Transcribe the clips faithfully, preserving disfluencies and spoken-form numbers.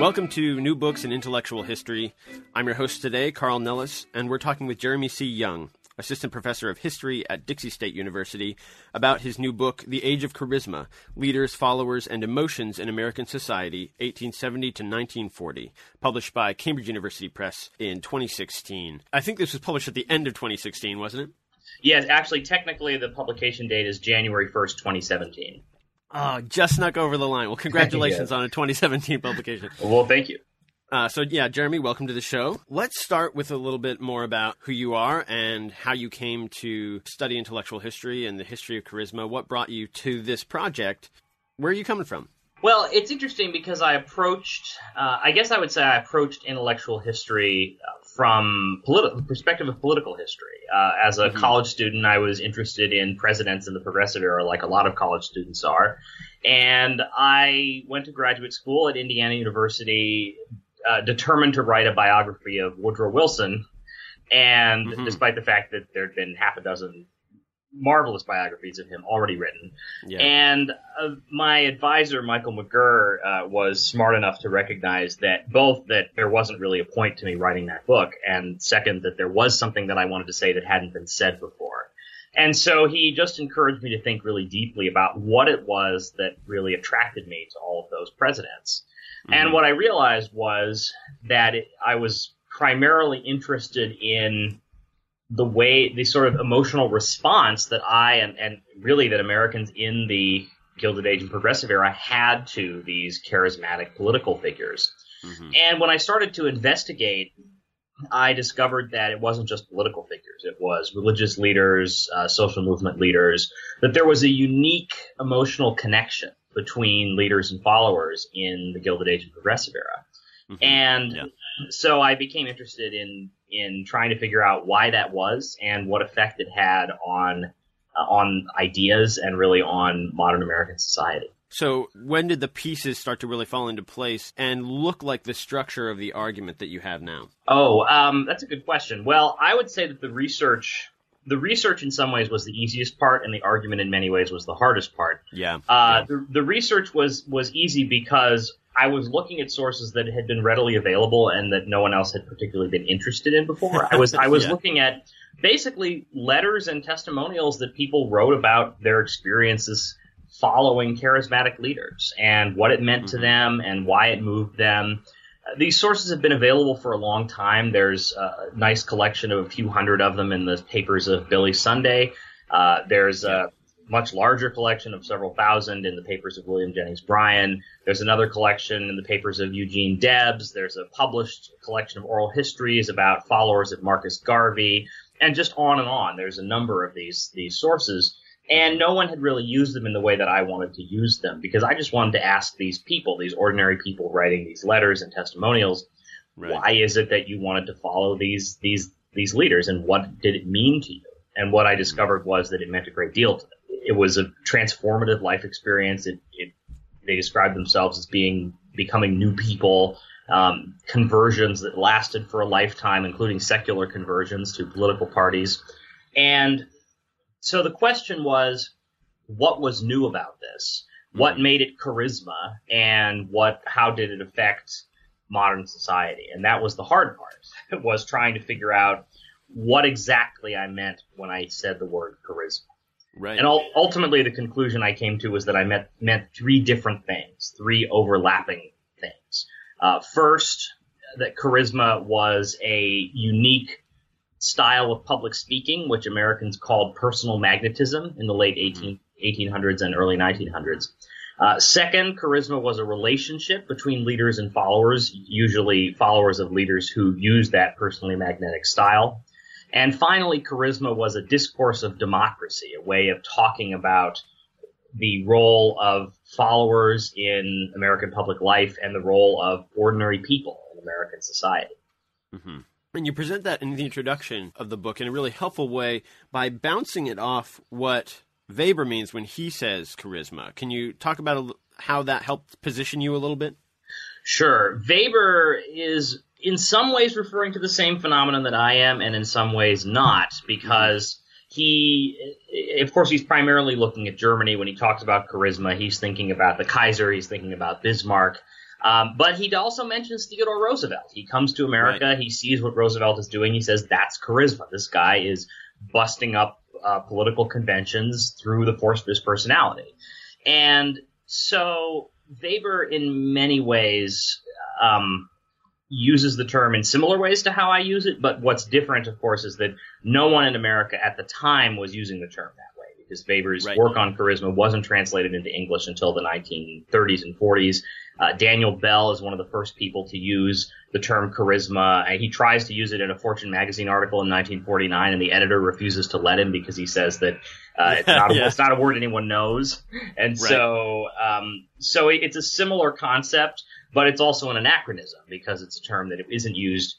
Welcome to New Books in Intellectual History. I'm your host today, Carl Nellis, and we're talking with Jeremy C. Young, Assistant Professor of History at Dixie State University, about his new book, The Age of Charisma, Leaders, Followers, and Emotions in American Society, eighteen seventy to nineteen forty, published by Cambridge University Press in twenty sixteen. I think this was published at the end of twenty sixteen, wasn't it? Yes, actually, technically, the publication date is January first, twenty seventeen. Oh, just snuck over the line. Well, congratulations yeah. on a twenty seventeen publication. Well, thank you. Uh, so, yeah, Jeremy, welcome to the show. Let's start with a little bit more about who you are and how you came to study intellectual history and the history of charisma. What brought you to this project? Where are you coming from? Well, it's interesting because I approached, uh, I guess I would say I approached intellectual history from political perspective of political history. Uh, as a mm-hmm. college student, I was interested in presidents in the progressive era, like a lot of college students are. And I went to graduate school at Indiana University, uh, determined to write a biography of Woodrow Wilson. And mm-hmm. despite the fact that there had been half a dozen marvelous biographies of him already written. Yeah. And uh, my advisor, Michael McGurr, uh, was smart enough to recognize that both that there wasn't really a point to me writing that book, and second, that there was something that I wanted to say that hadn't been said before. And so he just encouraged me to think really deeply about what it was that really attracted me to all of those presidents. Mm-hmm. And what I realized was that it, I was primarily interested in the way, the sort of emotional response that I and, and really that Americans in the Gilded Age and Progressive Era had to these charismatic political figures. Mm-hmm. And when I started to investigate, I discovered that it wasn't just political figures. It was religious leaders, uh, social movement leaders, that there was a unique emotional connection between leaders and followers in the Gilded Age and Progressive Era. Mm-hmm. And yeah. so I became interested in in trying to figure out why that was and what effect it had on uh, on ideas and really on modern American society. So when did the pieces start to really fall into place and look like the structure of the argument that you have now? Oh, um, that's a good question. Well, I would say that the research, the research in some ways was the easiest part, and the argument in many ways was the hardest part. Yeah. Uh, yeah. The, the research was was easy because I was looking at sources that had been readily available and that no one else had particularly been interested in before. I was I was yeah. looking at basically letters and testimonials that people wrote about their experiences following charismatic leaders and what it meant mm-hmm. to them and why it moved them. These sources have been available for a long time. There's a nice collection of a few hundred of them in the papers of Billy Sunday. Uh, there's a yeah. – much larger collection of several thousand in the papers of William Jennings Bryan. There's another collection in the papers of Eugene Debs. There's a published collection of oral histories about followers of Marcus Garvey, and just on and on. There's a number of these these sources, and no one had really used them in the way that I wanted to use them, because I just wanted to ask these people, these ordinary people writing these letters and testimonials, right. why is it that you wanted to follow these these these leaders, and what did it mean to you? And what I discovered was that it meant a great deal to them. It was a transformative life experience. It, it, they described themselves as being becoming new people. um, conversions that lasted for a lifetime, including secular conversions to political parties. And so the question was, what was new about this? What made it charisma, and what? How did it affect modern society? And that was the hard part, was trying to figure out what exactly I meant when I said the word charisma. Right. And ultimately, the conclusion I came to was that I meant, meant three different things, three overlapping things. Uh, first, that charisma was a unique style of public speaking, which Americans called personal magnetism in the late eighteen hundreds and early nineteen hundreds. Uh, second, charisma was a relationship between leaders and followers, usually followers of leaders who used that personally magnetic style. And finally, charisma was a discourse of democracy, a way of talking about the role of followers in American public life and the role of ordinary people in American society. Mm-hmm. And you present that in the introduction of the book in a really helpful way by bouncing it off what Weber means when he says charisma. Can you talk about how that helped position you a little bit? Sure. Weber is in some ways referring to the same phenomenon that I am, and in some ways not, because he, of course, he's primarily looking at Germany. When he talks about charisma, he's thinking about the Kaiser, he's thinking about Bismarck. Um, but he also mentions Theodore Roosevelt. He comes to America, right. He sees what Roosevelt is doing, he says, that's charisma. This guy is busting up uh, political conventions through the force of his personality. And so Weber, in many ways, um, uses the term in similar ways to how I use it. But what's different, of course, is that no one in America at the time was using the term that way, because Weber's right. work on charisma wasn't translated into English until the nineteen thirties and forties. Uh, Daniel Bell is one of the first people to use the term charisma. He tries to use it in a Fortune magazine article in nineteen forty-nine, and the editor refuses to let him because he says that uh, it's, not a, yeah. it's not a word anyone knows. And right. so um, so it's a similar concept, but it's also an anachronism because it's a term that isn't used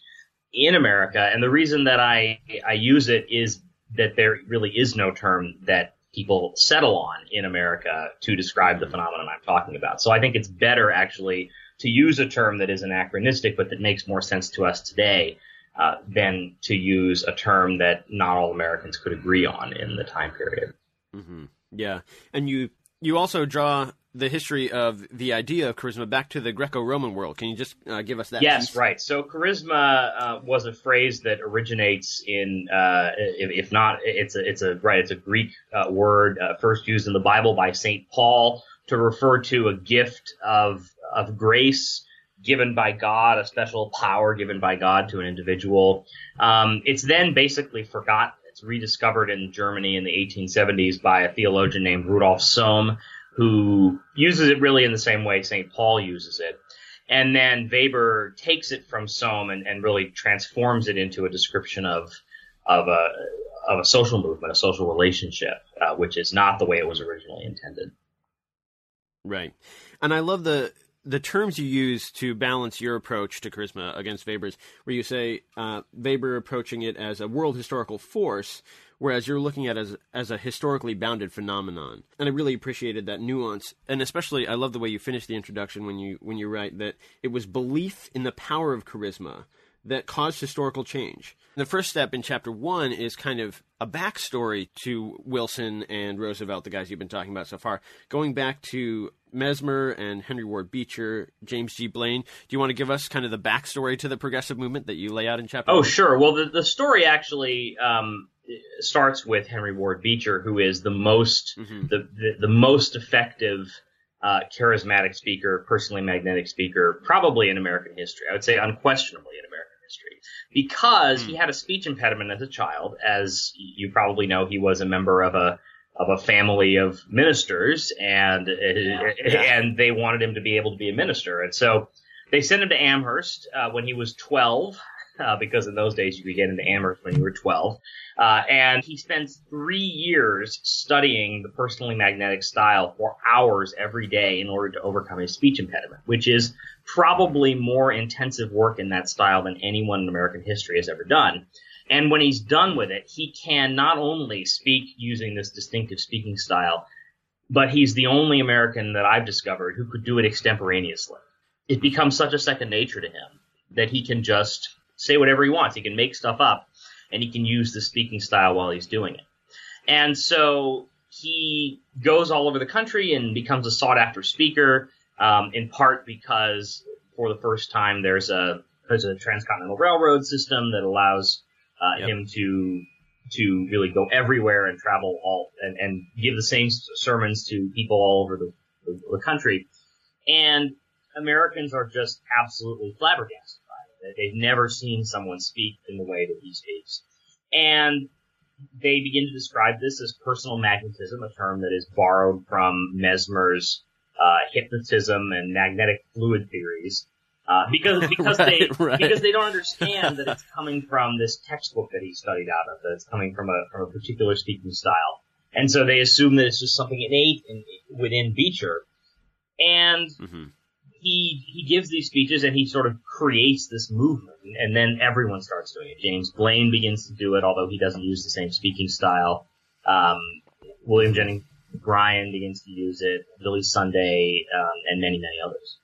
in America. And the reason that I, I use it is that there really is no term that people settle on in America to describe the phenomenon I'm talking about. So I think it's better actually to use a term that is anachronistic, but that makes more sense to us today uh, than to use a term that not all Americans could agree on in the time period. Mm-hmm. Yeah. And you, you also draw the history of the idea of charisma back to the Greco-Roman world. Can you just uh, give us that? Yes, piece? Right. So charisma uh, was a phrase that originates in, uh, if, if not, it's a, it's a right, it's a Greek uh, word uh, first used in the Bible by Saint Paul to refer to a gift of of grace given by God, a special power given by God to an individual. Um, it's then basically forgotten. It's rediscovered in Germany in the eighteen seventies by a theologian named Rudolf Sohm, who uses it really in the same way Saint Paul uses it. And then Weber takes it from Sohm and, and really transforms it into a description of of a of a social movement, a social relationship, uh, which is not the way it was originally intended. Right. And I love the the terms you use to balance your approach to charisma against Weber's, where you say uh, Weber approaching it as a world historical force, whereas you're looking at it as, as a historically bounded phenomenon. And I really appreciated that nuance. And especially, I love the way you finish the introduction when you when you write that it was belief in the power of charisma that caused historical change. The first step in chapter one is kind of a backstory to Wilson and Roosevelt, the guys you've been talking about so far, going back to Mesmer and Henry Ward Beecher, James G. Blaine. Do you want to give us kind of the backstory to the progressive movement that you lay out in chapter oh, one? Oh, sure. Well, the, the story actually um, starts with Henry Ward Beecher, who is the most mm-hmm. the, the, the most effective uh, charismatic speaker, personally magnetic speaker, probably in American history. I would say unquestionably in American history, because mm. he had a speech impediment as a child. As you probably know, he was a member of a of a family of ministers, and yeah, yeah. and they wanted him to be able to be a minister. And so they sent him to Amherst uh, when he was twelve, uh, because in those days you could get into Amherst when you were twelve. Uh, and he spends three years studying the personally magnetic style for hours every day in order to overcome his speech impediment, which is probably more intensive work in that style than anyone in American history has ever done. And when he's done with it, he can not only speak using this distinctive speaking style, but he's the only American that I've discovered who could do it extemporaneously. it becomes such a second nature to him that he can just say whatever he wants. He can make stuff up, and he can use the speaking style while he's doing it. And so he goes all over the country and becomes a sought-after speaker, um, in part because for the first time there's a there's a transcontinental railroad system that allows uh, yep. him to to really go everywhere and travel all and, and give the same sermons to people all over the, the, the country. And Americans are just absolutely flabbergasted by it. They've never seen someone speak in the way that he speaks. And they begin to describe this as personal magnetism, a term that is borrowed from Mesmer's uh, hypnotism and magnetic fluid theories, uh, because because right, they right. because they don't understand that it's coming from this textbook that he studied out of, that it's coming from a from a particular speaking style, and so they assume that it's just something innate in, within Beecher, and mm-hmm. he he gives these speeches and he sort of creates this movement. And then everyone starts doing it. James Blaine begins to do it, although he doesn't use the same speaking style. Um, William Jennings Bryan begins to use it, Billy Sunday, um, and many, many others.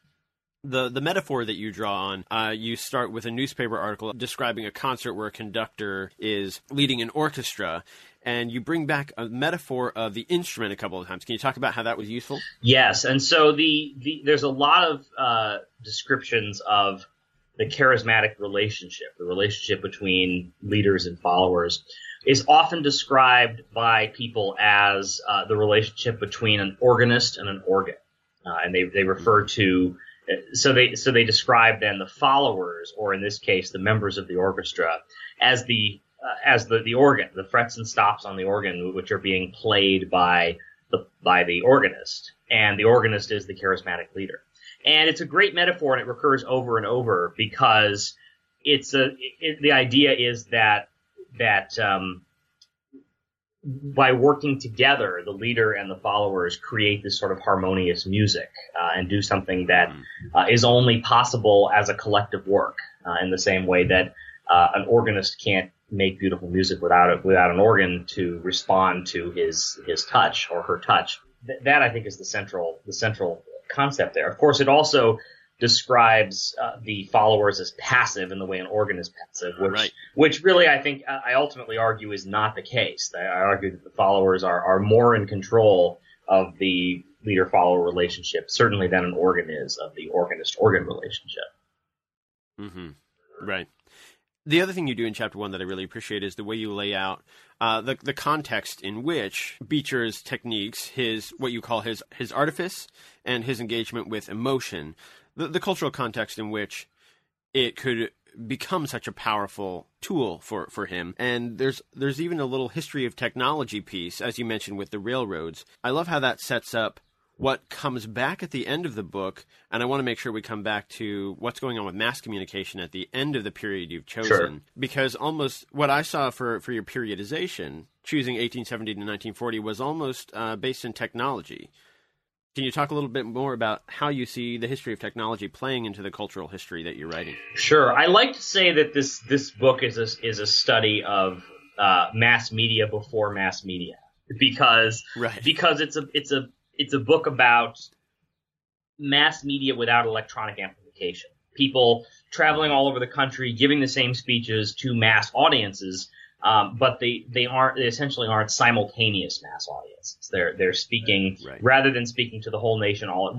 The the metaphor that you draw on, uh, you start with a newspaper article describing a concert where a conductor is leading an orchestra, and you bring back a metaphor of the instrument a couple of times. Can you talk about how that was useful? Yes, and so the, the there's a lot of uh, descriptions of the charismatic relationship, the relationship between leaders and followers, is often described by people as uh, the relationship between an organist and an organ. Uh, and they, they refer to, so they, so they describe then the followers, or in this case, the members of the orchestra, as the, uh, as the, the organ, the frets and stops on the organ, which are being played by the, by the organist. And the organist is the charismatic leader. And it's a great metaphor, and it recurs over and over because it's a. It, the idea is that that um, by working together, the leader and the followers create this sort of harmonious music uh, and do something that uh, is only possible as a collective work. Uh, in the same way that uh, an organist can't make beautiful music without a, without an organ to respond to his his touch or her touch. Th- that I think is the central the central. concept there. Of course, it also describes uh, the followers as passive in the way an organ is passive, which, right. which really I think I ultimately argue is not the case. I argue that the followers are, are more in control of the leader-follower relationship, certainly than an organ is of the organist-organ relationship. Mm-hmm. Right. The other thing you do in Chapter one that I really appreciate is the way you lay out uh, the the context in which Beecher's techniques, his what you call his his artifice, and his engagement with emotion, the, the cultural context in which it could become such a powerful tool for, for him. And there's there's even a little history of technology piece, as you mentioned, with the railroads. I love how that sets up what comes back at the end of the book, and I want to make sure we come back to what's going on with mass communication at the end of the period you've chosen. Sure. Because almost what I saw for, for your periodization, choosing eighteen seventy to nineteen forty, was almost uh, based in technology. Can you talk a little bit more about how you see the history of technology playing into the cultural history that you're writing? Sure. I like to say that this this book is a, is a study of uh, mass media before mass media, because right. because it's a it's a It's a book about mass media without electronic amplification. People traveling all over the country, giving the same speeches to mass audiences, um, but they, they aren't they essentially aren't simultaneous mass audiences. They're they're speaking right. rather than speaking to the whole nation all at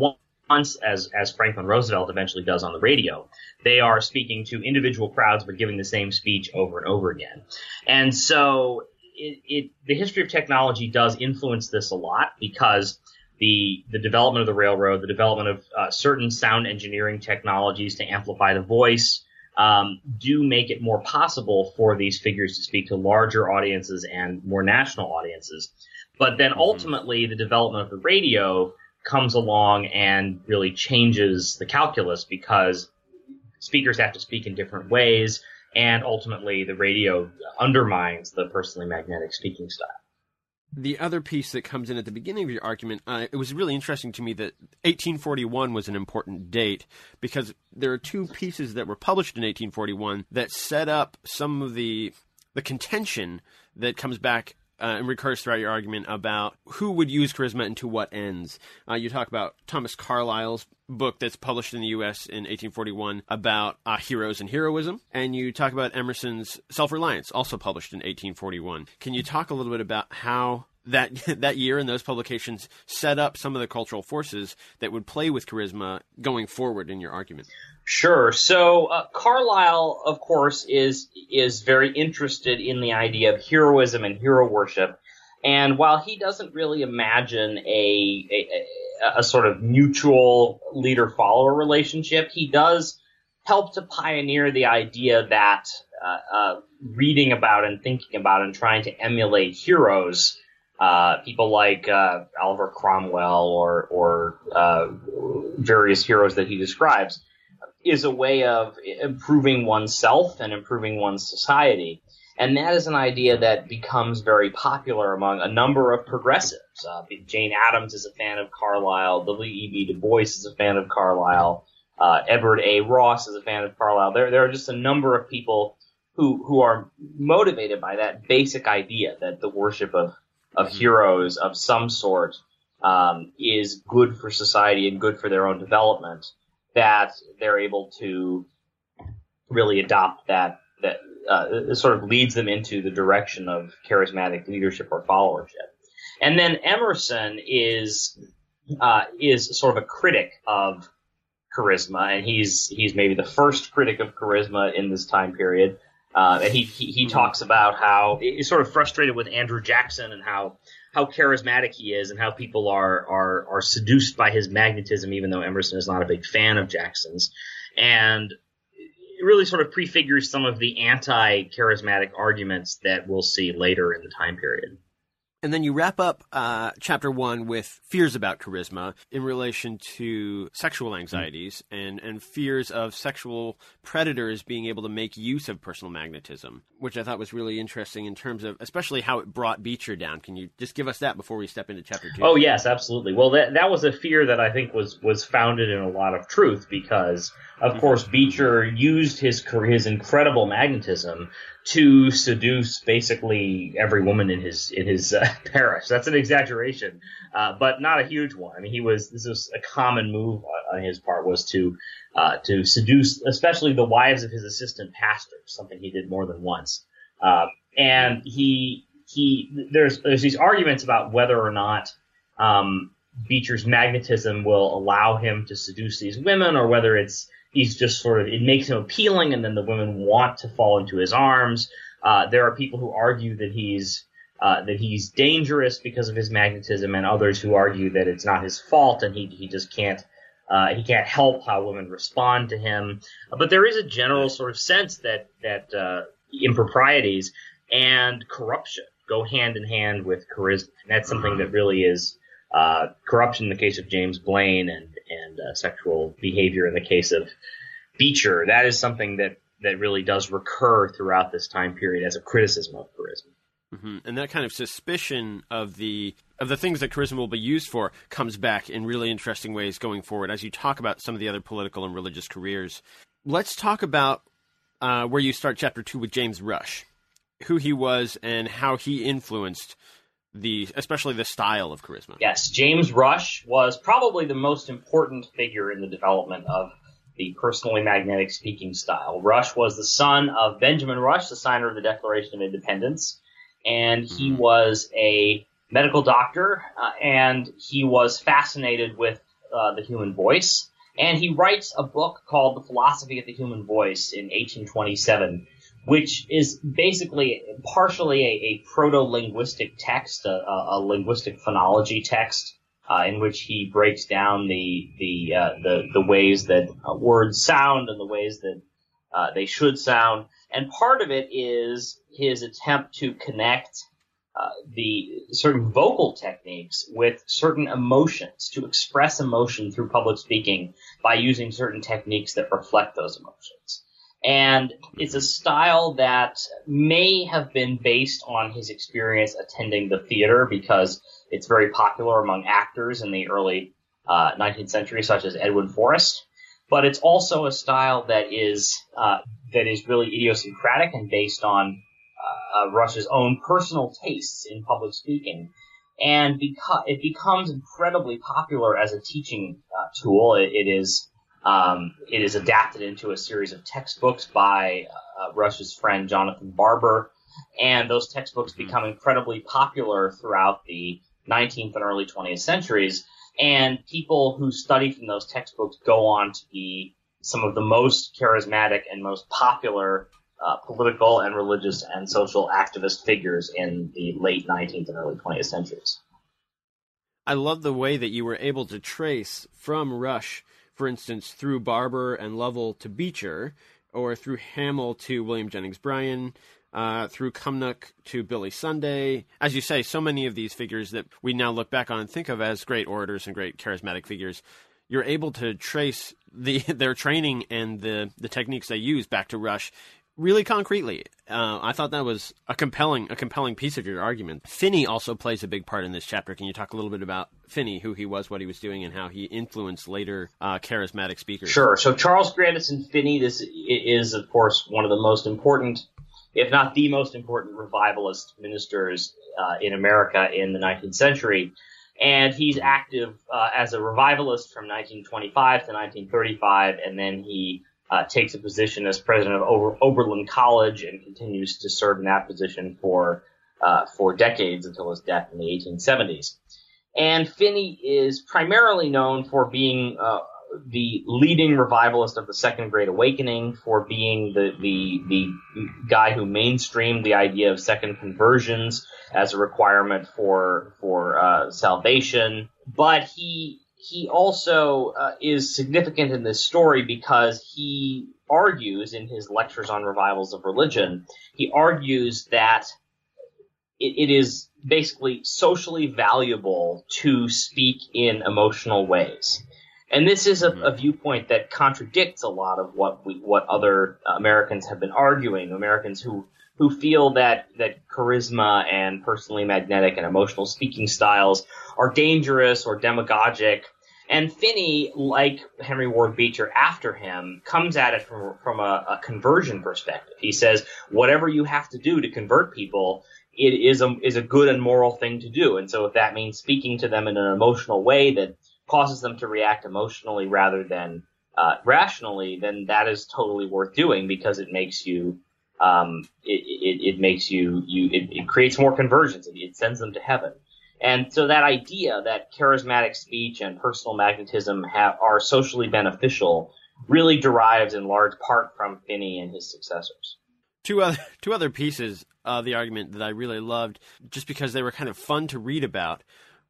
once, as as Franklin Roosevelt eventually does on the radio. They are speaking to individual crowds, but giving the same speech over and over again. And so it, it the history of technology does influence this a lot, because The, the development of the railroad, the development of uh, certain sound engineering technologies to amplify the voice um, do make it more possible for these figures to speak to larger audiences and more national audiences. But then ultimately the development of the radio comes along and really changes the calculus, because speakers have to speak in different ways, and ultimately the radio undermines the personally magnetic speaking style. The other piece that comes in at the beginning of your argument, uh, it was really interesting to me that eighteen forty-one was an important date, because there are two pieces that were published in eighteen forty-one that set up some of the the contention that comes back uh, and recurs throughout your argument about who would use charisma and to what ends. Uh, you talk about Thomas Carlyle's book that's published in the U S in eighteen forty-one about uh, heroes and heroism, and you talk about Emerson's Self-Reliance, also published in eighteen forty-one. Can you talk a little bit about how that that year and those publications set up some of the cultural forces that would play with charisma going forward in your argument? Sure. So uh, Carlyle, of course, is is very interested in the idea of heroism and hero worship, and while he doesn't really imagine a a, a sort of mutual leader-follower relationship, he does help to pioneer the idea that uh, uh, reading about and thinking about and trying to emulate heroes. Uh, people like uh, Oliver Cromwell or or uh, various heroes that he describes is a way of improving oneself and improving one's society. And that is an idea that becomes very popular among a number of progressives. Uh, Jane Addams is a fan of Carlyle. Lily E B. Du Bois is a fan of Carlyle. Uh, Edward A. Ross is a fan of Carlyle. There, there are just a number of people who, who are motivated by that basic idea that the worship of of heroes of some sort um, is good for society and good for their own development, that they're able to really adopt that, that uh, sort of leads them into the direction of charismatic leadership or followership. And then Emerson is uh, is sort of a critic of charisma, and he's he's maybe the first critic of charisma in this time period. Uh, and he, he he talks about how he's sort of frustrated with Andrew Jackson and how how charismatic he is and how people are are are seduced by his magnetism, even though Emerson is not a big fan of Jackson's. And it really sort of prefigures some of the anti-charismatic arguments that we'll see later in the time period. And then you wrap up uh, chapter one with fears about charisma in relation to sexual anxieties and, and fears of sexual predators being able to make use of personal magnetism, which I thought was really interesting in terms of especially how it brought Beecher down. Can you just give us that before we step into chapter two? Oh, yes, absolutely. Well, that that was a fear that I think was was founded in a lot of truth because, of course, Beecher used his his incredible magnetism to seduce basically every woman in his in his uh, parish. That's an exaggeration, uh, but not a huge one. I mean, he was this was a common move on his part was to uh, to seduce, especially the wives of his assistant pastors, something he did more than once. Uh, and he he there's there's these arguments about whether or not um, Beecher's magnetism will allow him to seduce these women, or whether it's He's just sort of, it makes him appealing, and then the women want to fall into his arms. Uh, there are people who argue that he's uh, that he's dangerous because of his magnetism, and others who argue that it's not his fault and he he just can't uh, he can't help how women respond to him. But there is a general sort of sense that that uh, improprieties and corruption go hand in hand with charisma, and that's something that really is uh, corruption in the case of James Blaine and. and uh, sexual behavior in the case of Beecher. That is something that, that really does recur throughout this time period as a criticism of charisma. Mm-hmm. And that kind of suspicion of the of the things that charisma will be used for comes back in really interesting ways going forward as you talk about some of the other political and religious careers. Let's talk about uh, where you start chapter two with James Rush, who he was and how he influenced The, especially the style of charisma. Yes, James Rush was probably the most important figure in the development of the personally magnetic speaking style. Rush was the son of Benjamin Rush, the signer of the Declaration of Independence, and he mm-hmm. was a medical doctor, uh, and he was fascinated with uh, the human voice, and he writes a book called The Philosophy of the Human Voice in eighteen twenty-seven, which is basically partially a, a proto-linguistic text, a, a linguistic phonology text, uh, in which he breaks down the the uh, the, the ways that uh, words sound and the ways that uh, they should sound. And part of it is his attempt to connect uh, the certain vocal techniques with certain emotions, to express emotion through public speaking by using certain techniques that reflect those emotions. And it's a style that may have been based on his experience attending the theater, because it's very popular among actors in the early uh, nineteenth century, such as Edwin Forrest. But it's also a style that is uh, that is really idiosyncratic and based on uh, Rush's own personal tastes in public speaking. And because it becomes incredibly popular as a teaching uh, tool, it, it is um, it is adapted into a series of textbooks by uh, Rush's friend Jonathan Barber, and those textbooks become incredibly popular throughout the nineteenth and early twentieth centuries. And people who study from those textbooks go on to be some of the most charismatic and most popular Uh, political and religious and social activist figures in the late nineteenth and early twentieth centuries. I love the way that you were able to trace from Rush, for instance, through Barber and Lovell to Beecher, or through Hamill to William Jennings Bryan, uh, through Cumnock to Billy Sunday. As you say, so many of these figures that we now look back on and think of as great orators and great charismatic figures, you're able to trace the their training and the, the techniques they use back to Rush really concretely. Uh, I thought that was a compelling a compelling piece of your argument. Finney also plays a big part in this chapter. Can you talk a little bit about Finney, who he was, what he was doing, and how he influenced later uh, charismatic speakers? Sure. So Charles Grandison Finney, this is, of course, one of the most important, if not the most important, revivalist ministers uh, in America in the nineteenth century. And he's active uh, as a revivalist from nineteen twenty-five to nineteen thirty-five, and then he Uh, takes a position as president of Ober- Oberlin College and continues to serve in that position for uh, for decades until his death in the eighteen seventies. And Finney is primarily known for being uh, the leading revivalist of the Second Great Awakening, for being the, the the guy who mainstreamed the idea of second conversions as a requirement for for uh, salvation. But he He also uh, is significant in this story because he argues in his lectures on revivals of religion, he argues that it, it is basically socially valuable to speak in emotional ways. And this is a, a viewpoint that contradicts a lot of what we, what other Americans have been arguing, Americans who who feel that, that charisma and personally magnetic and emotional speaking styles are dangerous or demagogic. And Finney, like Henry Ward Beecher after him, comes at it from, from a, a conversion perspective. He says, whatever you have to do to convert people, it is a, is a good and moral thing to do. And so if that means speaking to them in an emotional way that causes them to react emotionally rather than uh, rationally, then that is totally worth doing because it makes you um, it, it, it makes you, you it, it creates more conversions. It, it sends them to heaven. And so that idea that charismatic speech and personal magnetism have, are socially beneficial really derives in large part from Finney and his successors. Two other, two other pieces of the argument that I really loved, just because they were kind of fun to read about,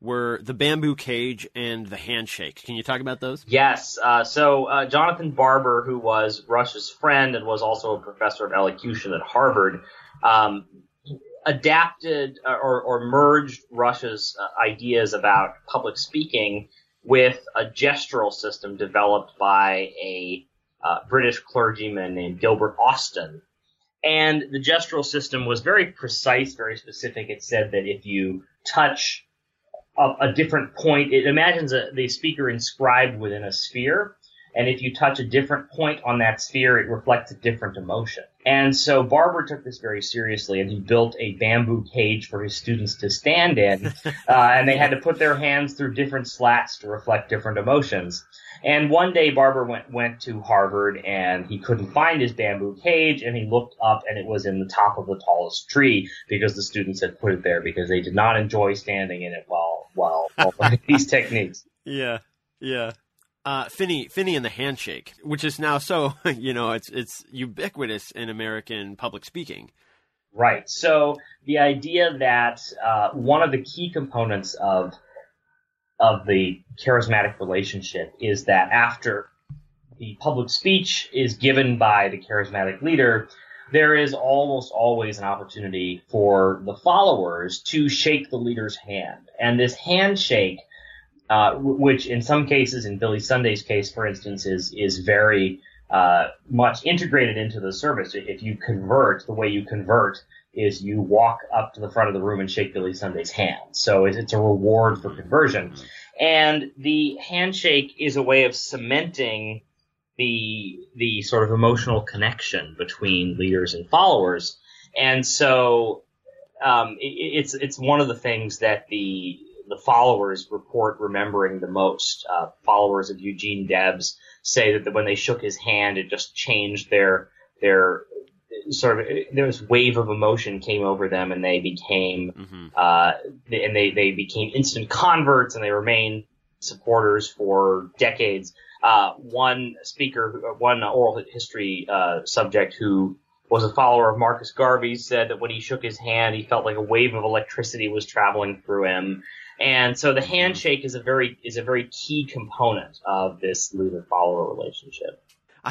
were the bamboo cage and the handshake. Can you talk about those? Yes. Uh, so uh, Jonathan Barber, who was Rush's friend and was also a professor of elocution at Harvard, um, adapted or, or merged Rush's uh, ideas about public speaking with a gestural system developed by a uh, British clergyman named Gilbert Austin. And the gestural system was very precise, very specific. It said that if you touch a different point, it imagines a, the speaker inscribed within a sphere, and if you touch a different point on that sphere, it reflects a different emotion. And so Barber took this very seriously, and he built a bamboo cage for his students to stand in, uh, and they had to put their hands through different slats to reflect different emotions. And one day Barber went, went to Harvard, and he couldn't find his bamboo cage, and he looked up, and it was in the top of the tallest tree because the students had put it there because they did not enjoy standing in it while while, while these techniques. Yeah, yeah. Uh, Finney, Finney and the handshake, which is now so, you know, it's it's ubiquitous in American public speaking. Right. So the idea that uh, one of the key components of of the charismatic relationship is that after the public speech is given by the charismatic leader, there is almost always an opportunity for the followers to shake the leader's hand. And this handshake, uh, which in some cases, in Billy Sunday's case, for instance, is is very uh, much integrated into the service. If you convert, the way you convert is you walk up to the front of the room and shake Billy Sunday's hand. So it's a reward for conversion. And the handshake is a way of cementing the the sort of emotional connection between leaders and followers. And so um, it, it's it's one of the things that the the followers report remembering the most. Uh, followers of Eugene Debs say that when they shook his hand, it just changed their their sort of this wave of emotion came over them, and they became mm-hmm. uh, and they, they became instant converts, and they remained supporters for decades. Uh, one speaker, one oral history uh, subject who was a follower of Marcus Garvey said that when he shook his hand, he felt like a wave of electricity was traveling through him. And so the handshake is a very is a very key component of this leader-follower relationship.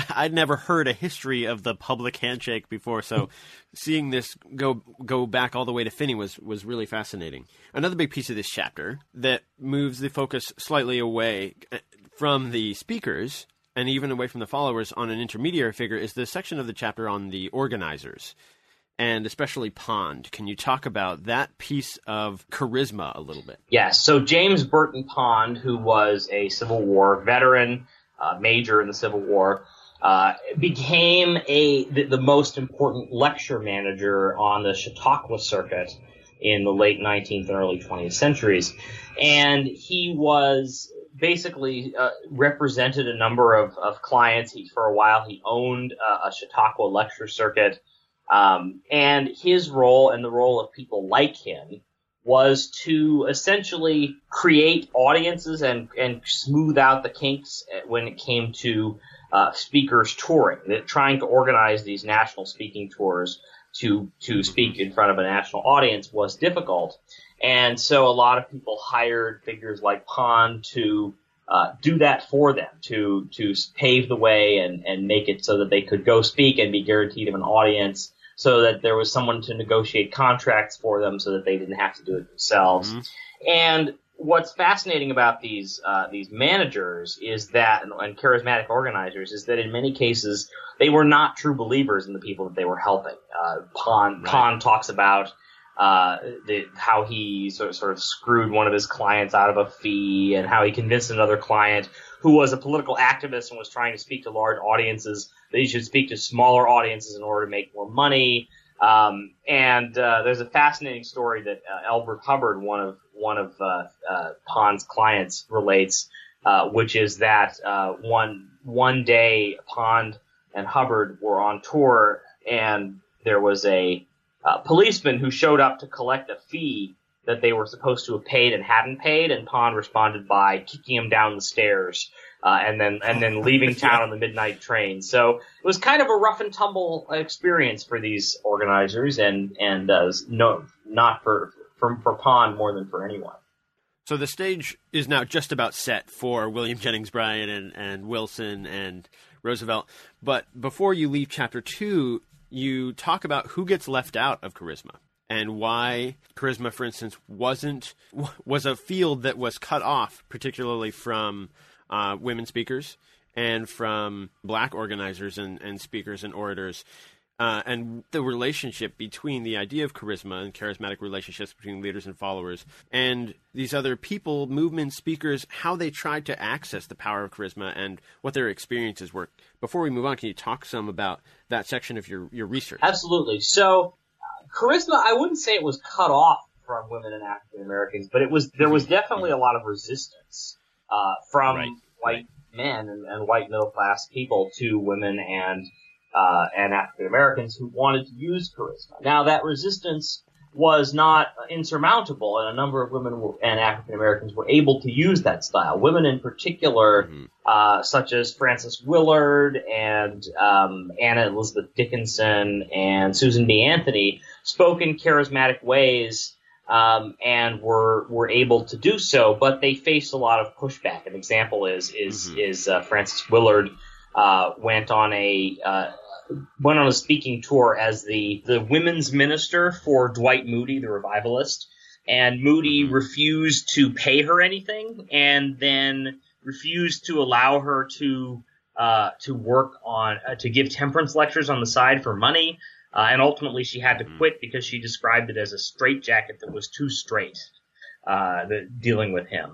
I'd never heard a history of the public handshake before, so seeing this go go back all the way to Finney was, was really fascinating. Another big piece of this chapter that moves the focus slightly away from the speakers and even away from the followers on an intermediary figure is the section of the chapter on the organizers, and especially Pond. Can you talk about that piece of charisma a little bit? Yes. So James Burton Pond, who was a Civil War veteran, uh, major in the Civil War, Uh, became a the, the most important lecture manager on the Chautauqua circuit in the late nineteenth and early twentieth centuries. And he was basically uh, represented a number of, of clients. He, for a while, he owned uh, a Chautauqua lecture circuit. Um, and his role and the role of people like him was to essentially create audiences and, and smooth out the kinks when it came to Uh, speakers touring, that trying to organize these national speaking tours to to speak in front of a national audience was difficult. And so a lot of people hired figures like Pond to uh, do that for them, to to pave the way and, and make it so that they could go speak and be guaranteed of an audience, so that there was someone to negotiate contracts for them so that they didn't have to do it themselves. Mm-hmm. And what's fascinating about these uh, these managers is that, and, and charismatic organizers, is that in many cases they were not true believers in the people that they were helping. Uh, Pond right. Pond talks about uh, the, how he sort of, sort of screwed one of his clients out of a fee, and how he convinced another client who was a political activist and was trying to speak to large audiences that he should speak to smaller audiences in order to make more money. Um, and uh, there's a fascinating story that uh, Elbert Hubbard, one of one of uh, uh, Pond's clients, relates, uh, which is that uh, one one day Pond and Hubbard were on tour, and there was a uh, policeman who showed up to collect a fee that they were supposed to have paid and hadn't paid, and Pond responded by kicking him down the stairs uh, and then and then leaving town on the midnight train. So it was kind of a rough and tumble experience for these organizers, and and uh, no, not for. For, for Pond more than for anyone. So the stage is now just about set for William Jennings Bryan and, and Wilson and Roosevelt. But before you leave chapter two, you talk about who gets left out of charisma and why charisma, for instance, wasn't was a field that was cut off, particularly from uh, women speakers and from black organizers and, and speakers and orators. Uh, and the relationship between the idea of charisma and charismatic relationships between leaders and followers and these other people, movements, speakers, how they tried to access the power of charisma and what their experiences were. Before we move on, can you talk some about that section of your, your research? Absolutely. So uh, charisma, I wouldn't say it was cut off from women and African Americans, but it was there was definitely a lot of resistance uh, from right. white right. men and, and white middle-class people to women and Uh, and African Americans who wanted to use charisma. Now, that resistance was not insurmountable, and a number of women were, and African Americans were able to use that style. Women in particular, mm-hmm. uh, such as Frances Willard and um, Anna Elizabeth Dickinson and Susan B. Anthony, spoke in charismatic ways um, and were were able to do so, but they faced a lot of pushback. An example is is mm-hmm. is uh, Frances Willard. Uh, went on a uh, went on a speaking tour as the, the women's minister for Dwight Moody, the revivalist, and Moody refused to pay her anything, and then refused to allow her to uh, to work on uh, to give temperance lectures on the side for money, uh, and ultimately she had to quit because she described it as a straitjacket that was too straight. Uh, the, dealing with him,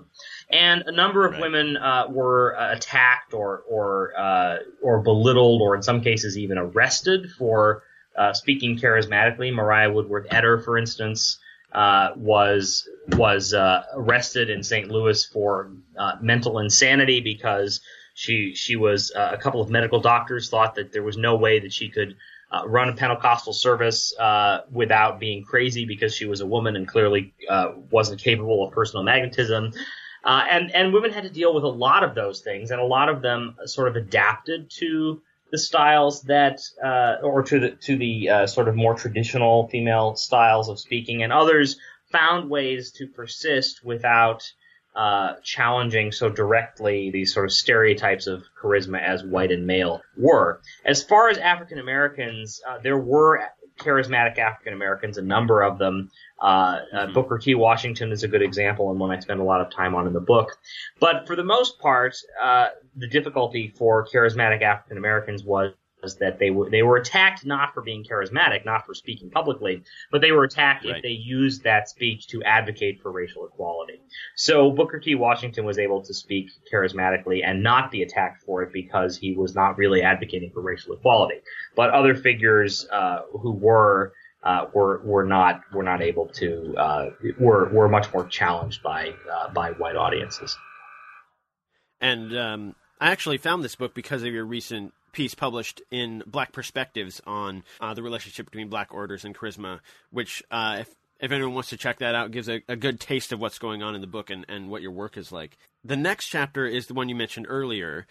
and a number of right. women uh, were uh, attacked or or uh, or belittled, or in some cases even arrested for uh, speaking charismatically. Mariah Woodward Eder, for instance, uh, was was uh, arrested in Saint Louis for uh, mental insanity because she she was uh, a couple of medical doctors thought that there was no way that she could uh, run a Pentecostal service uh, without being crazy because she was a woman and clearly uh, wasn't capable of personal magnetism. Uh, and, and women had to deal with a lot of those things, and a lot of them sort of adapted to the styles that uh, or to the to the uh, sort of more traditional female styles of speaking, and others found ways to persist without uh, challenging so directly these sort of stereotypes of charisma as white and male were. As far as African Americans, uh, there were charismatic African Americans, a number of them. Uh, uh, Booker T. Washington is a good example and one I spend a lot of time on in the book. But for the most part, uh, the difficulty for charismatic African Americans was that they were they were attacked not for being charismatic, not for speaking publicly, but they were attacked right. if they used that speech to advocate for racial equality. So Booker T. Washington was able to speak charismatically and not be attacked for it because he was not really advocating for racial equality. But other figures uh, who were Uh, were were not were not able to uh, were were much more challenged by uh, by white audiences. And um, I actually found this book because of your recent piece published in Black Perspectives on uh, the relationship between Black orders and charisma, which uh, if if anyone wants to check that out, gives a, a good taste of what's going on in the book and, and what your work is like. The next chapter is the one you mentioned earlier,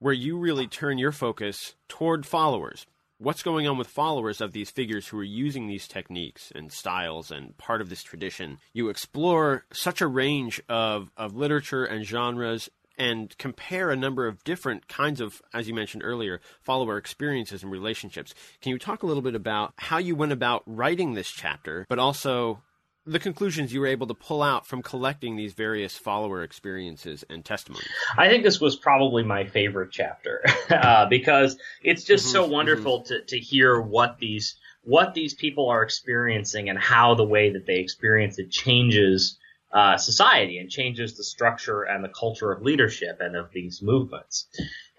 where you really turn your focus toward followers. What's going on with followers of these figures who are using these techniques and styles and part of this tradition? You explore such a range of, of literature and genres and compare a number of different kinds of, as you mentioned earlier, follower experiences and relationships. Can you talk a little bit about how you went about writing this chapter, but also the conclusions you were able to pull out from collecting these various follower experiences and testimonies? I think this was probably my favorite chapter uh, because it's just mm-hmm, so wonderful mm-hmm. to, to hear what these what these people are experiencing and how the way that they experience it changes uh, society and changes the structure and the culture of leadership and of these movements.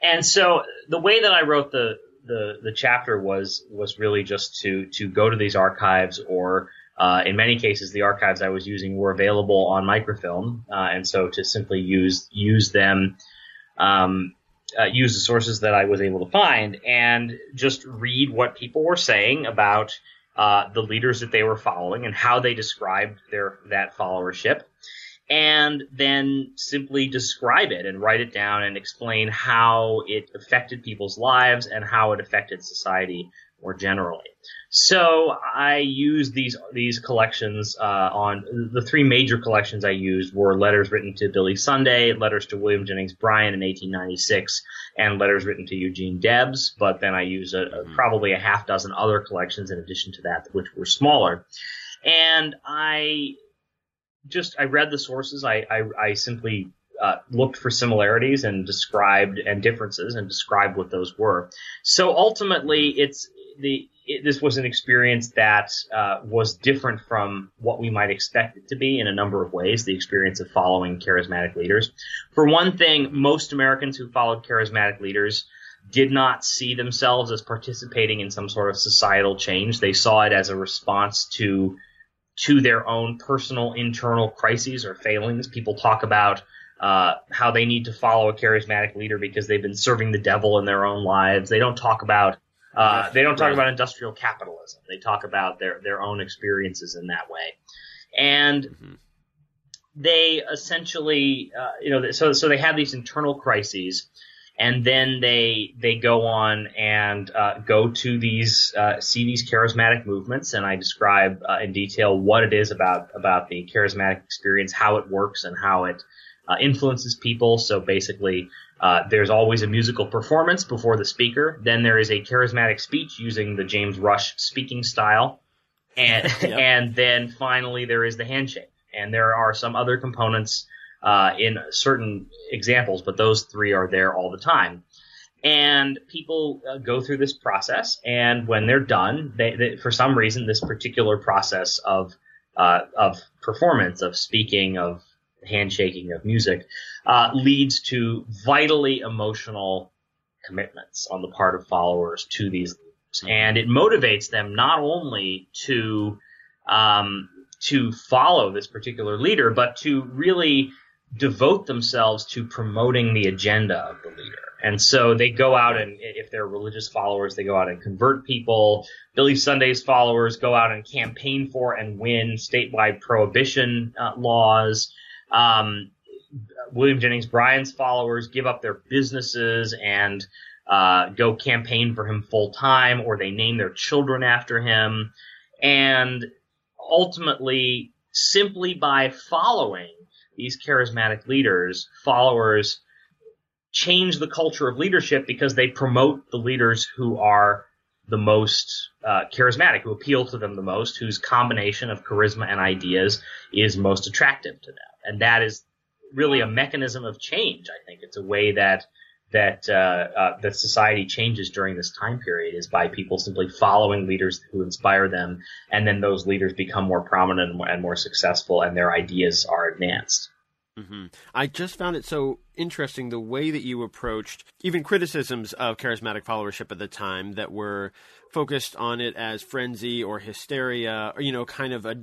And so the way that I wrote the the, the chapter was was really just to to go to these archives or Uh, in many cases, the archives I was using were available on microfilm, uh, and so to simply use use them, um, uh, use the sources that I was able to find, and just read what people were saying about uh, the leaders that they were following and how they described their that followership, and then simply describe it and write it down and explain how it affected people's lives and how it affected society more generally. So I used these these collections uh, on the three major collections I used were letters written to Billy Sunday, letters to William Jennings Bryan in eighteen ninety-six, and letters written to Eugene Debs. But then I used a, a, probably a half dozen other collections in addition to that, which were smaller. And I just I read the sources. I I, I simply Uh, looked for similarities and described and differences and described what those were. So ultimately, it's the it, this was an experience that uh, was different from what we might expect it to be in a number of ways. The experience of following charismatic leaders. For one thing, most Americans who followed charismatic leaders did not see themselves as participating in some sort of societal change. They saw it as a response to to their own personal internal crises or failings. People talk about Uh, how they need to follow a charismatic leader because they've been serving the devil in their own lives. They don't talk about uh, they don't talk about industrial capitalism. They talk about their their own experiences in that way, and mm-hmm. they essentially uh, you know so so they have these internal crises, and then they they go on and uh, go to these uh, see these charismatic movements, and I describe uh, in detail what it is about about the charismatic experience, how it works, and how it Uh, influences people. So basically, uh, there's always a musical performance before the speaker. Then there is a charismatic speech using the James Rush speaking style. And yep. and then finally, there is the handshake. And there are some other components uh, in certain examples, but those three are there all the time. And people uh, go through this process. And when they're done, they, they, for some reason, this particular process of uh, of performance, of speaking, of handshaking, of music, uh, leads to vitally emotional commitments on the part of followers to these leaders, and it motivates them not only to um, to follow this particular leader, but to really devote themselves to promoting the agenda of the leader. And so they go out and, if they're religious followers, they go out and convert people. Billy Sunday's followers go out and campaign for and win statewide prohibition uh, laws. Um, William Jennings Bryan's followers give up their businesses and uh, go campaign for him full time, or they name their children after him. And ultimately, simply by following these charismatic leaders, followers change the culture of leadership because they promote the leaders who are the most uh, charismatic, who appeal to them the most, whose combination of charisma and ideas is most attractive to them. And that is really a mechanism of change. I think it's a way that that uh, uh, that society changes during this time period, is by people simply following leaders who inspire them, and then those leaders become more prominent and more, and more successful, and their ideas are advanced. Mm-hmm. I just found it so interesting the way that you approached even criticisms of charismatic followership at the time that were focused on it as frenzy or hysteria, or, you know, kind of a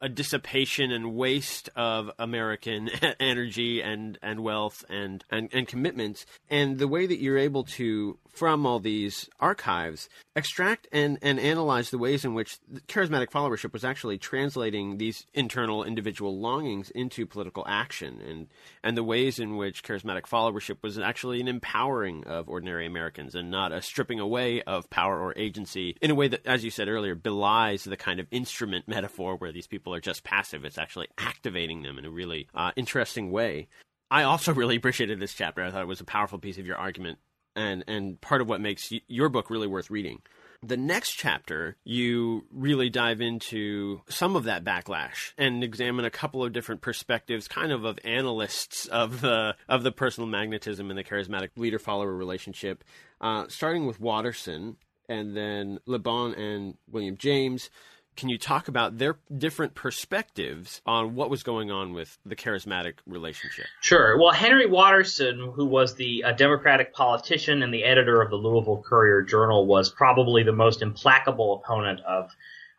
a dissipation and waste of American energy and, and wealth and, and, and commitments. And the way that you're able to, from all these archives, extract and, and analyze the ways in which charismatic followership was actually translating these internal individual longings into political action, and, and the ways in which charismatic followership was actually an empowering of ordinary Americans and not a stripping away of power or agency in a way that, as you said earlier, belies the kind of instrument metaphor where these people are just passive. It's actually activating them in a really uh, interesting way. I also really appreciated this chapter. I thought it was a powerful piece of your argument, and, and part of what makes y- your book really worth reading. The next chapter, you really dive into some of that backlash and examine a couple of different perspectives, kind of of analysts of the of the personal magnetism and the charismatic leader-follower relationship, uh, starting with Watterson and then Le Bon and William James. Can you talk about their different perspectives on what was going on with the charismatic relationship? Sure. Well, Henry Watterson, who was the uh, Democratic politician and the editor of the Louisville Courier-Journal, was probably the most implacable opponent of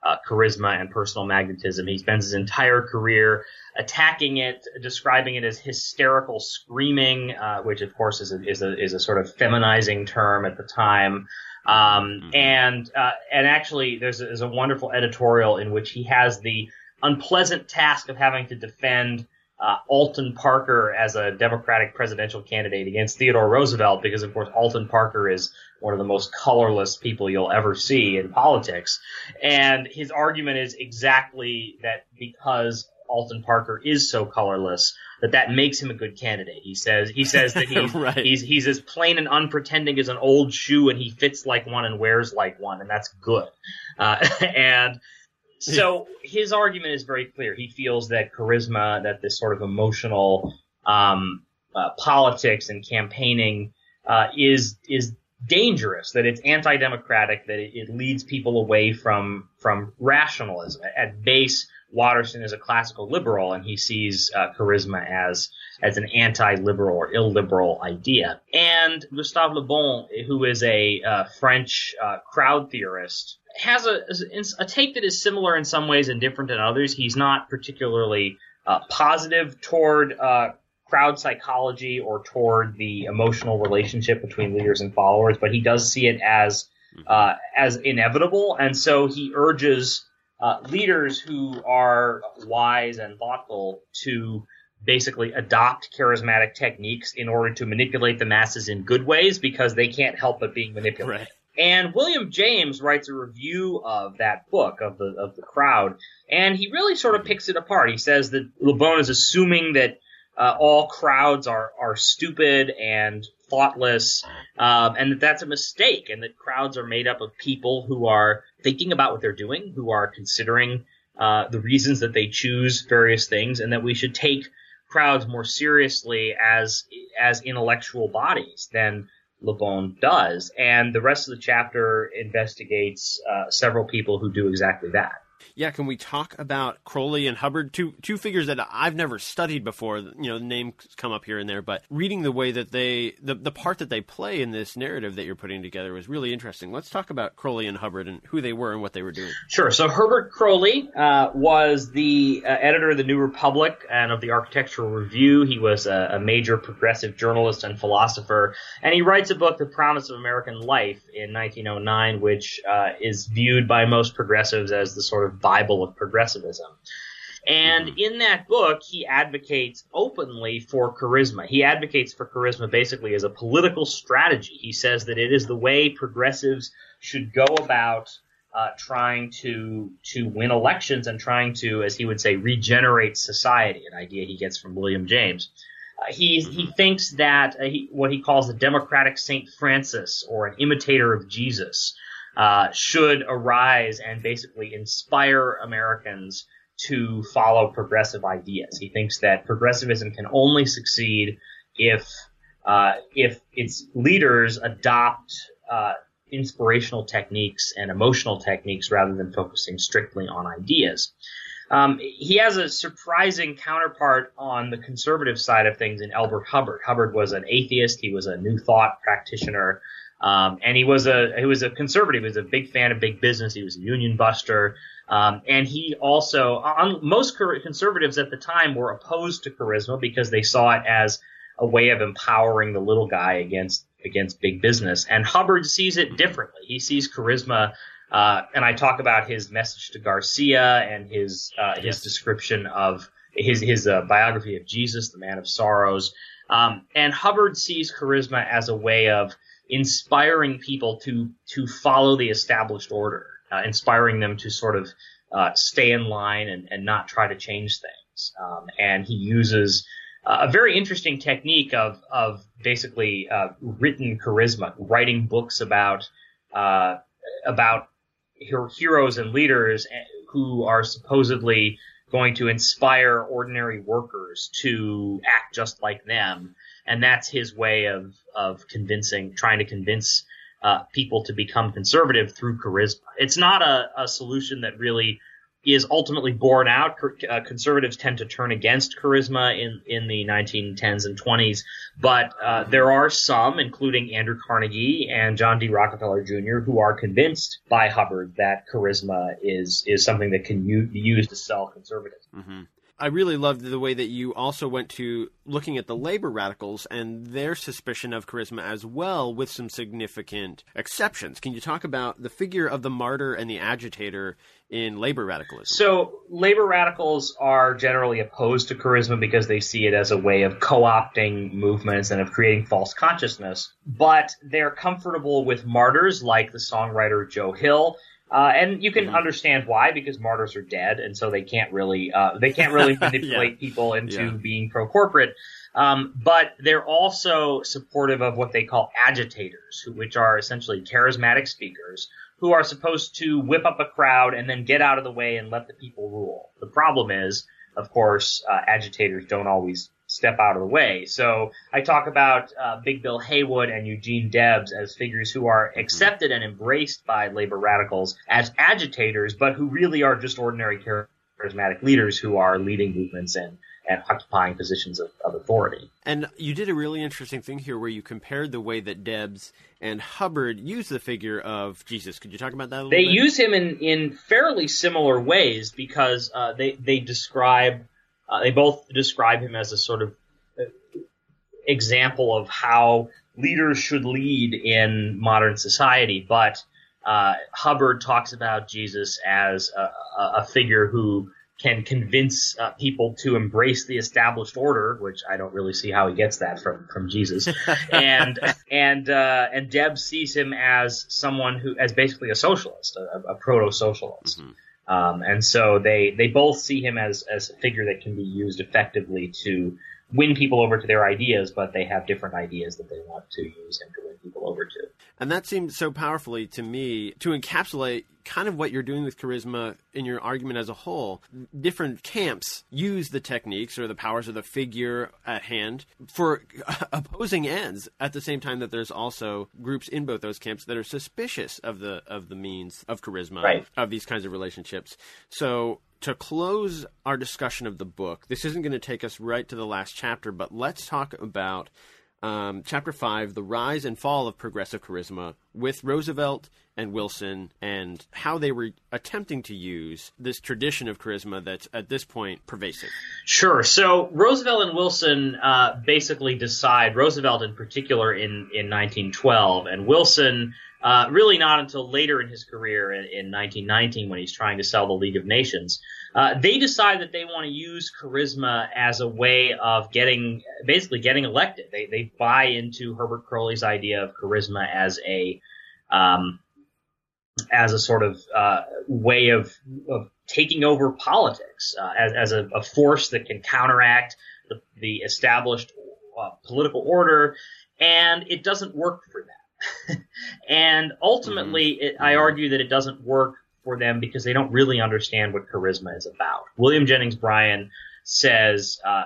uh, charisma and personal magnetism. He spends his entire career attacking it, describing it as hysterical screaming, uh, which, of course, is a, is a, is a sort of feminizing term at the time. Um, and, uh, and actually there's a, there's a wonderful editorial in which he has the unpleasant task of having to defend, uh, Alton Parker as a Democratic presidential candidate against Theodore Roosevelt, because of course Alton Parker is one of the most colorless people you'll ever see in politics. And his argument is exactly that because Alton Parker is so colorless that that makes him a good candidate. He says he says that he's, right. he's he's as plain and unpretending as an old shoe, and he fits like one and wears like one, and that's good. Uh, and so his argument is very clear. He feels that charisma, that this sort of emotional um, uh, politics and campaigning uh, is is dangerous, that it's anti-democratic, that it, it leads people away from from rationalism at base. Watterson is a classical liberal, and he sees uh, charisma as as an anti-liberal or illiberal idea. And Gustave Le Bon, who is a uh, French uh, crowd theorist, has a, a take that is similar in some ways and different in others. He's not particularly uh, positive toward uh, crowd psychology or toward the emotional relationship between leaders and followers, but he does see it as uh, as inevitable, and so he urges Uh, leaders who are wise and thoughtful to basically adopt charismatic techniques in order to manipulate the masses in good ways, because they can't help but being manipulated. Right. And William James writes a review of that book, of the of the crowd, and he really sort of picks it apart. He says that Le Bon is assuming that uh, all crowds are, are stupid and thoughtless, um, and that that's a mistake, and that crowds are made up of people who are thinking about what they're doing, who are considering uh, the reasons that they choose various things, and that we should take crowds more seriously as as intellectual bodies than Le Bon does. And the rest of the chapter investigates uh, several people who do exactly that. Yeah, can we talk about Crowley and Hubbard, two two figures that I've never studied before? You know, names come up here and there, but reading the way that they, the, the part that they play in this narrative that you're putting together was really interesting. Let's talk about Crowley and Hubbard and who they were and what they were doing. Sure. So Herbert Crowley uh, was the uh, editor of the New Republic and of the Architectural Review. He was a, a major progressive journalist and philosopher, and he writes a book, The Promise of American Life, in nineteen oh nine, which uh, is viewed by most progressives as the sort of Bible of progressivism. And in that book, he advocates openly for charisma. He advocates for charisma basically as a political strategy. He says that it is the way progressives should go about uh, trying to to win elections and trying to, as he would say, regenerate society, an idea he gets from William James. Uh, he, he thinks that uh, he, what he calls a democratic Saint Francis or an imitator of Jesus Uh, should arise and basically inspire Americans to follow progressive ideas. He thinks that progressivism can only succeed if uh, if its leaders adopt uh, inspirational techniques and emotional techniques rather than focusing strictly on ideas. Um, he has a surprising counterpart on the conservative side of things in Elbert Hubbard. Hubbard was an atheist. He was a New Thought practitioner. Um, and he was a he was a conservative. He was a big fan of big business. He was a union buster. Um, and he also on, most conservatives at the time were opposed to charisma because they saw it as a way of empowering the little guy against against big business. And Hubbard sees it differently. He sees charisma. Uh, and I talk about his message to Garcia and his uh, his description of his his uh, biography of Jesus, the Man of Sorrows. Um, and Hubbard sees charisma as a way of inspiring people to to follow the established order, uh, inspiring them to sort of uh, stay in line and, and not try to change things. Um, and he uses uh, a very interesting technique of of basically uh, written charisma, writing books about uh, about heroes and leaders who are supposedly going to inspire ordinary workers to act just like them. And that's his way of of convincing, trying to convince uh, people to become conservative through charisma. It's not a, a solution that really is ultimately borne out. Uh, conservatives tend to turn against charisma in, in the nineteen tens and twenties. But uh, there are some, including Andrew Carnegie and John D. Rockefeller Junior, who are convinced by Hubbard that charisma is, is something that can u- be used to sell conservatism. Mm-hmm. I really loved the way that you also went to looking at the labor radicals and their suspicion of charisma as well, with some significant exceptions. Can you talk about the figure of the martyr and the agitator in labor radicalism? So labor radicals are generally opposed to charisma because they see it as a way of co-opting movements and of creating false consciousness. But they're comfortable with martyrs like the songwriter Joe Hill. Uh, and you can mm-hmm. understand why, because martyrs are dead, and so they can't really uh, they can't really manipulate yeah. people into yeah. being pro-corporate. Um, but they're also supportive of what they call agitators, who, which are essentially charismatic speakers who are supposed to whip up a crowd and then get out of the way and let the people rule. The problem is, of course, uh, agitators don't always step out of the way. So I talk about uh, Big Bill Haywood and Eugene Debs as figures who are accepted and embraced by labor radicals as agitators, but who really are just ordinary charismatic leaders who are leading movements and, and occupying positions of, of authority. And you did a really interesting thing here where you compared the way that Debs and Hubbard use the figure of Jesus. Could you talk about that a little they bit? They use him in, in fairly similar ways because uh, they, they describe Uh, they both describe him as a sort of example of how leaders should lead in modern society. But uh, Hubbard talks about Jesus as a, a figure who can convince uh, people to embrace the established order, which I don't really see how he gets that from, from Jesus. And and uh, and Deb sees him as someone who as basically a socialist, a, a proto-socialist. Mm-hmm. Um, and so they, they both see him as, as a figure that can be used effectively to win people over to their ideas, but they have different ideas that they want to use him to win people over to. And that seemed so powerfully to me to encapsulate kind of what you're doing with charisma in your argument as a whole. Different camps use the techniques or the powers of the figure at hand for opposing ends, at the same time that there's also groups in both those camps that are suspicious of the of the means of charisma, right, of these kinds of relationships. So to close our discussion of the book, this isn't going to take us right to the last chapter, but let's talk about Um, chapter five, The Rise and Fall of Progressive Charisma, with Roosevelt and Wilson, and how they were attempting to use this tradition of charisma that's at this point pervasive. Sure. So Roosevelt and Wilson uh, basically decide, Roosevelt in particular in, in nineteen twelve, and Wilson uh, really not until later in his career in, in nineteen nineteen when he's trying to sell the League of Nations. Uh, they decide that they want to use charisma as a way of getting, basically getting elected. They they buy into Herbert Croly's idea of charisma as a, um, as a sort of uh, way of of taking over politics, uh, as as a, a force that can counteract the, the established uh, political order, and it doesn't work for them. And ultimately, mm-hmm. it, I argue that it doesn't work for them because they don't really understand what charisma is about. William Jennings Bryan says, uh,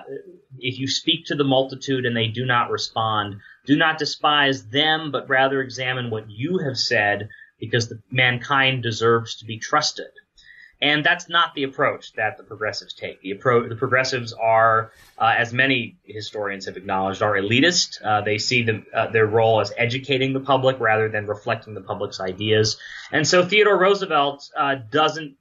if you speak to the multitude and they do not respond, do not despise them, but rather examine what you have said, because the, mankind deserves to be trusted. And that's not the approach that the progressives take. The, appro- the progressives are, uh, as many historians have acknowledged, are elitist. Uh, they see the, uh, their role as educating the public rather than reflecting the public's ideas. And so Theodore Roosevelt uh, doesn't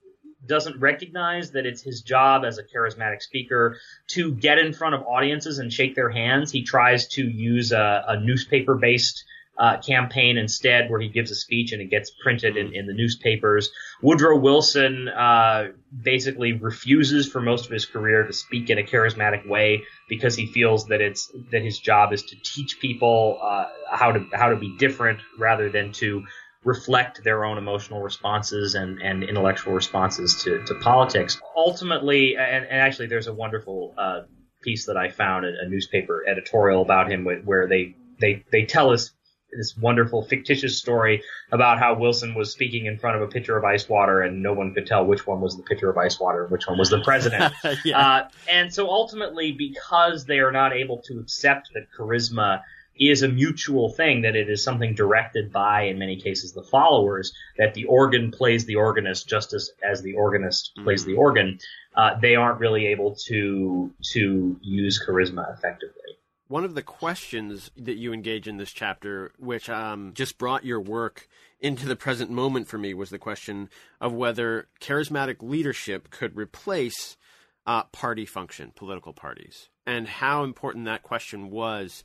doesn't recognize that it's his job as a charismatic speaker to get in front of audiences and shake their hands. He tries to use a, a newspaper-based Uh, campaign instead, where he gives a speech and it gets printed in, in the newspapers. Woodrow Wilson uh, basically refuses for most of his career to speak in a charismatic way because he feels that it's that his job is to teach people uh, how to how to be different rather than to reflect their own emotional responses and, and intellectual responses to, to politics. Ultimately, and, and actually there's a wonderful uh, piece that I found, a, a newspaper editorial about him where they, they, they tell us this wonderful fictitious story about how Wilson was speaking in front of a pitcher of ice water and no one could tell which one was the pitcher of ice water and which one was the president. yeah. uh, and so ultimately, because they are not able to accept that charisma is a mutual thing, that it is something directed by, in many cases, the followers, that the organ plays the organist just as, as the organist mm-hmm. plays the organ, uh, they aren't really able to to use charisma effectively. One of the questions that you engage in this chapter, which um, just brought your work into the present moment for me, was the question of whether charismatic leadership could replace uh, party function, political parties, and how important that question was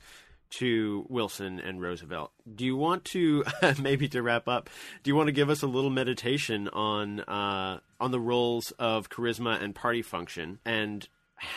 to Wilson and Roosevelt. Do you want to, maybe to wrap up, do you want to give us a little meditation on uh, on the roles of charisma and party function, and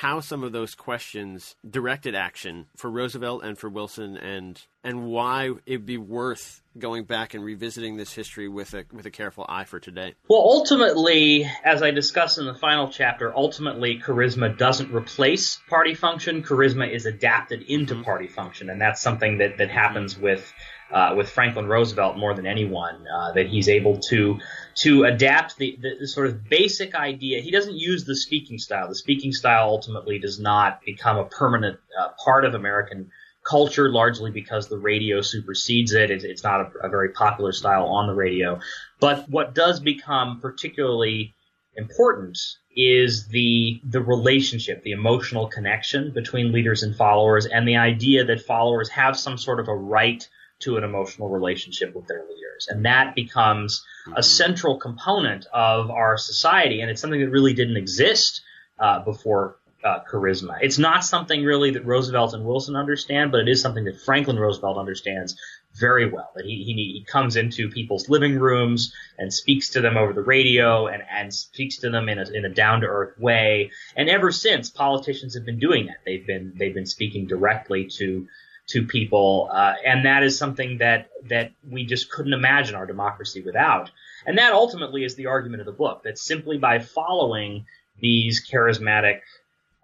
how some of those questions directed action for Roosevelt and for Wilson, and and why it'd be worth going back and revisiting this history with a with a careful eye for today? Well, ultimately, as I discuss in the final chapter, ultimately charisma doesn't replace party function. Charisma is adapted into mm-hmm. party function, and that's something that, that happens with uh, with Franklin Roosevelt more than anyone, uh, that he's able to to adapt the, the, the sort of basic idea. He doesn't use the speaking style. The speaking style ultimately does not become a permanent uh, part of American culture, largely because the radio supersedes it. It's, it's not a, a very popular style on the radio. But what does become particularly important is the the relationship, the emotional connection between leaders and followers, and the idea that followers have some sort of a right to an emotional relationship with their leaders. And that becomes a central component of our society, and it's something that really didn't exist uh, before uh, charisma. It's not something really that Roosevelt and Wilson understand, but it is something that Franklin Roosevelt understands very well, that he he, he comes into people's living rooms and speaks to them over the radio and, and speaks to them in a, in a down-to-earth way. And ever since, politicians have been doing that. They've been, they've been speaking directly to to people, uh, and that is something that that we just couldn't imagine our democracy without. And that ultimately is the argument of the book, that simply by following these charismatic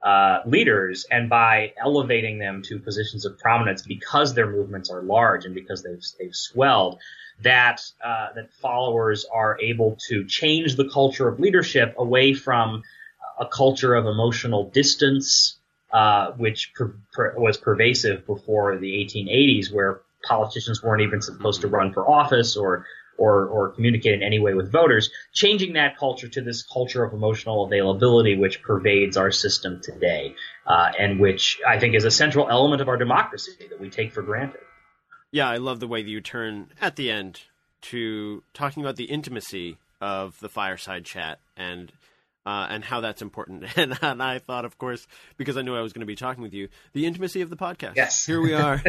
uh, leaders and by elevating them to positions of prominence because their movements are large and because they've, they've swelled, that, uh, that followers are able to change the culture of leadership away from a culture of emotional distance, uh, which per, per, was pervasive before the eighteen eighties, where politicians weren't even supposed to run for office or or or communicate in any way with voters, changing that culture to this culture of emotional availability which pervades our system today, uh, and which I think is a central element of our democracy that we take for granted. Yeah, I love the way that you turn at the end to talking about the intimacy of the fireside chat and uh, and how that's important. And, and I thought, of course, because I knew I was going to be talking with you, the intimacy of the podcast. Yes. Here we are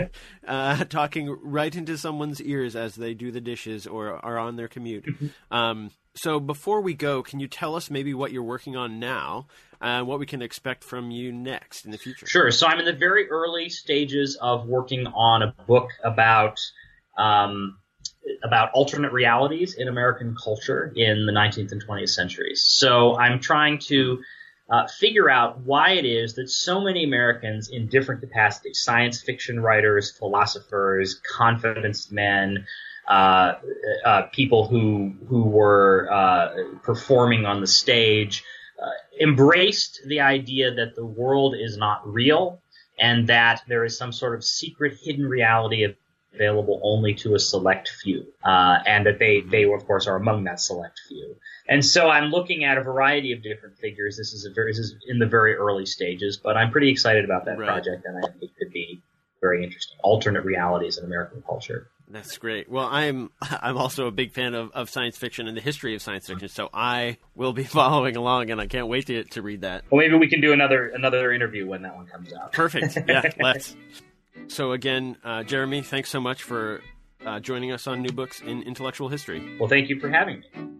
uh, talking right into someone's ears as they do the dishes or are on their commute. Mm-hmm. Um, so before we go, can you tell us maybe what you're working on now and what we can expect from you next in the future? Sure. So I'm in the very early stages of working on a book about um, about alternate realities in American culture in the nineteenth and twentieth centuries. So I'm trying to uh, figure out why it is that so many Americans in different capacities, science fiction writers, philosophers, confidence men, uh, uh, people who, who were uh, performing on the stage, uh, embraced the idea that the world is not real and that there is some sort of secret hidden reality of available only to a select few, uh, and that they, they, of course, are among that select few. And so I'm looking at a variety of different figures. This is a very, this is in the very early stages, but I'm pretty excited about that right. project, and I think it could be very interesting. Alternate realities in American culture. That's great. Well, I'm I'm also a big fan of, of science fiction and the history of science fiction, so I will be following along, and I can't wait to to read that. Well, maybe we can do another another interview when that one comes out. Perfect. Yeah, let's. So again, uh, Jeremy, thanks so much for uh, joining us on New Books in Intellectual History. Well, thank you for having me.